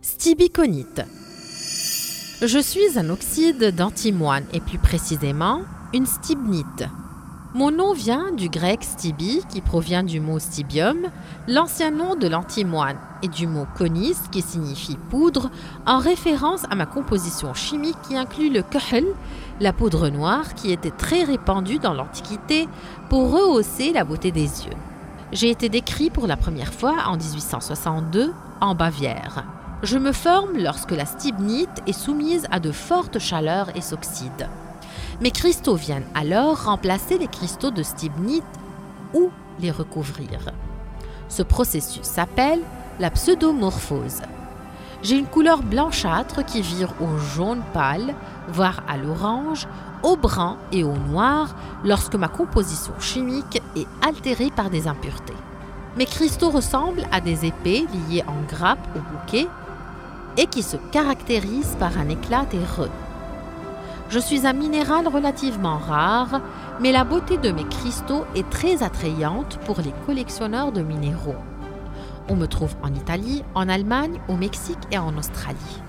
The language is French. Stibiconite. Je suis un oxyde d'antimoine et plus précisément une stibnite. Mon nom vient du grec stibi qui provient du mot stibium, l'ancien nom de l'antimoine, et du mot conis qui signifie poudre en référence à ma composition chimique qui inclut le kuhl, la poudre noire qui était très répandue dans l'Antiquité pour rehausser la beauté des yeux. J'ai été décrit pour la première fois en 1862 en Bavière. Je me forme lorsque la stibnite est soumise à de fortes chaleurs et s'oxyde. Mes cristaux viennent alors remplacer les cristaux de stibnite ou les recouvrir. Ce processus s'appelle la pseudomorphose. J'ai une couleur blanchâtre qui vire au jaune pâle, voire à l'orange, au brun et au noir lorsque ma composition chimique est altérée par des impuretés. Mes cristaux ressemblent à des épées liées en grappe ou bouquet et qui se caractérisent par un éclat terreux. Je suis un minéral relativement rare, mais la beauté de mes cristaux est très attrayante pour les collectionneurs de minéraux. On me trouve en Italie, en Allemagne, au Mexique et en Australie.